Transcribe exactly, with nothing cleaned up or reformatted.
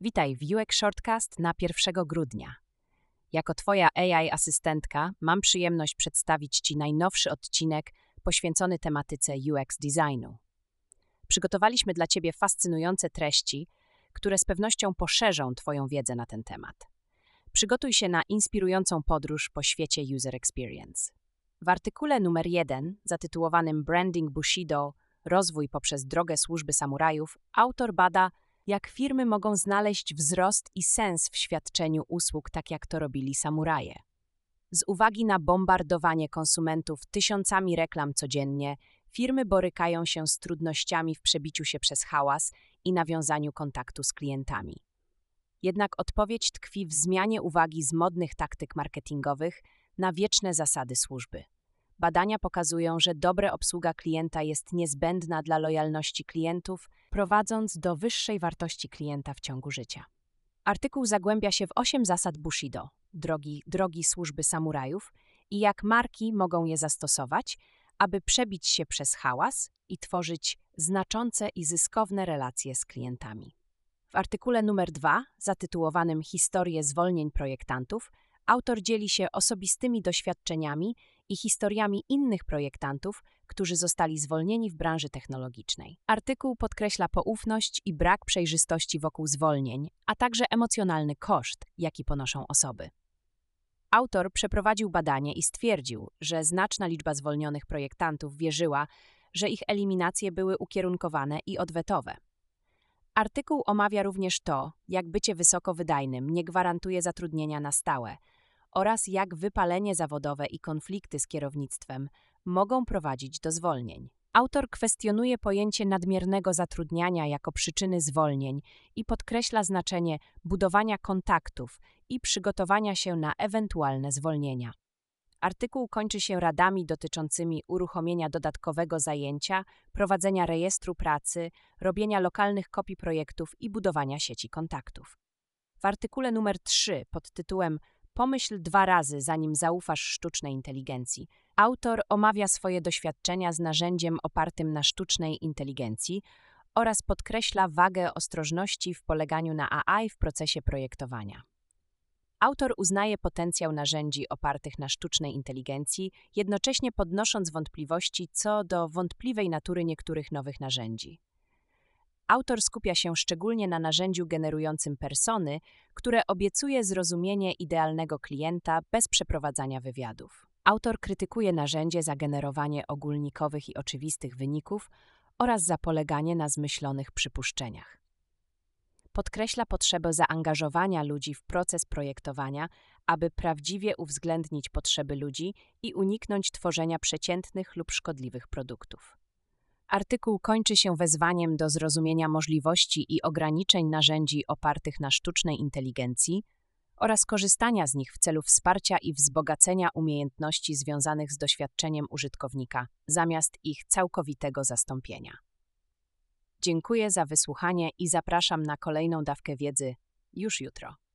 Witaj w U X Shortcast na pierwszego grudnia. Jako Twoja A I asystentka mam przyjemność przedstawić Ci najnowszy odcinek poświęcony tematyce U X designu. Przygotowaliśmy dla Ciebie fascynujące treści, które z pewnością poszerzą Twoją wiedzę na ten temat. Przygotuj się na inspirującą podróż po świecie user experience. W artykule numer jeden, zatytułowanym Branding Bushidō – Rozwój poprzez drogę służby samurajów, autor bada, jak firmy mogą znaleźć wzrost i sens w świadczeniu usług, tak jak to robili samuraje. Z uwagi na bombardowanie konsumentów tysiącami reklam codziennie, firmy borykają się z trudnościami w przebiciu się przez hałas i nawiązaniu kontaktu z klientami. Jednak odpowiedź tkwi w zmianie uwagi z modnych taktyk marketingowych na wieczne zasady służby. Badania pokazują, że dobra obsługa klienta jest niezbędna dla lojalności klientów, prowadząc do wyższej wartości klienta w ciągu życia. Artykuł zagłębia się w osiem zasad Bushido, drogi, drogi służby samurajów i jak marki mogą je zastosować, aby przebić się przez hałas i tworzyć znaczące i zyskowne relacje z klientami. W artykule numer dwa, zatytułowanym Historie zwolnień projektantów, autor dzieli się osobistymi doświadczeniami i historiami innych projektantów, którzy zostali zwolnieni w branży technologicznej. Artykuł podkreśla poufność i brak przejrzystości wokół zwolnień, a także emocjonalny koszt, jaki ponoszą osoby. Autor przeprowadził badanie i stwierdził, że znaczna liczba zwolnionych projektantów wierzyła, że ich eliminacje były ukierunkowane i odwetowe. Artykuł omawia również to, jak bycie wysoko wydajnym nie gwarantuje zatrudnienia na stałe, oraz jak wypalenie zawodowe i konflikty z kierownictwem mogą prowadzić do zwolnień. Autor kwestionuje pojęcie nadmiernego zatrudniania jako przyczyny zwolnień i podkreśla znaczenie budowania kontaktów i przygotowania się na ewentualne zwolnienia. Artykuł kończy się radami dotyczącymi uruchomienia dodatkowego zajęcia, prowadzenia rejestru pracy, robienia lokalnych kopii projektów i budowania sieci kontaktów. W artykule numer trzy pod tytułem Pomyśl dwa razy, zanim zaufasz sztucznej inteligencji, autor omawia swoje doświadczenia z narzędziem opartym na sztucznej inteligencji oraz podkreśla wagę ostrożności w poleganiu na A I w procesie projektowania. Autor uznaje potencjał narzędzi opartych na sztucznej inteligencji, jednocześnie podnosząc wątpliwości co do wątpliwej natury niektórych nowych narzędzi. Autor skupia się szczególnie na narzędziu generującym persony, które obiecuje zrozumienie idealnego klienta bez przeprowadzania wywiadów. Autor krytykuje narzędzie za generowanie ogólnikowych i oczywistych wyników oraz za poleganie na zmyślonych przypuszczeniach. Podkreśla potrzebę zaangażowania ludzi w proces projektowania, aby prawdziwie uwzględnić potrzeby ludzi i uniknąć tworzenia przeciętnych lub szkodliwych produktów. Artykuł kończy się wezwaniem do zrozumienia możliwości i ograniczeń narzędzi opartych na sztucznej inteligencji oraz korzystania z nich w celu wsparcia i wzbogacenia umiejętności związanych z doświadczeniem użytkownika, zamiast ich całkowitego zastąpienia. Dziękuję za wysłuchanie i zapraszam na kolejną dawkę wiedzy już jutro.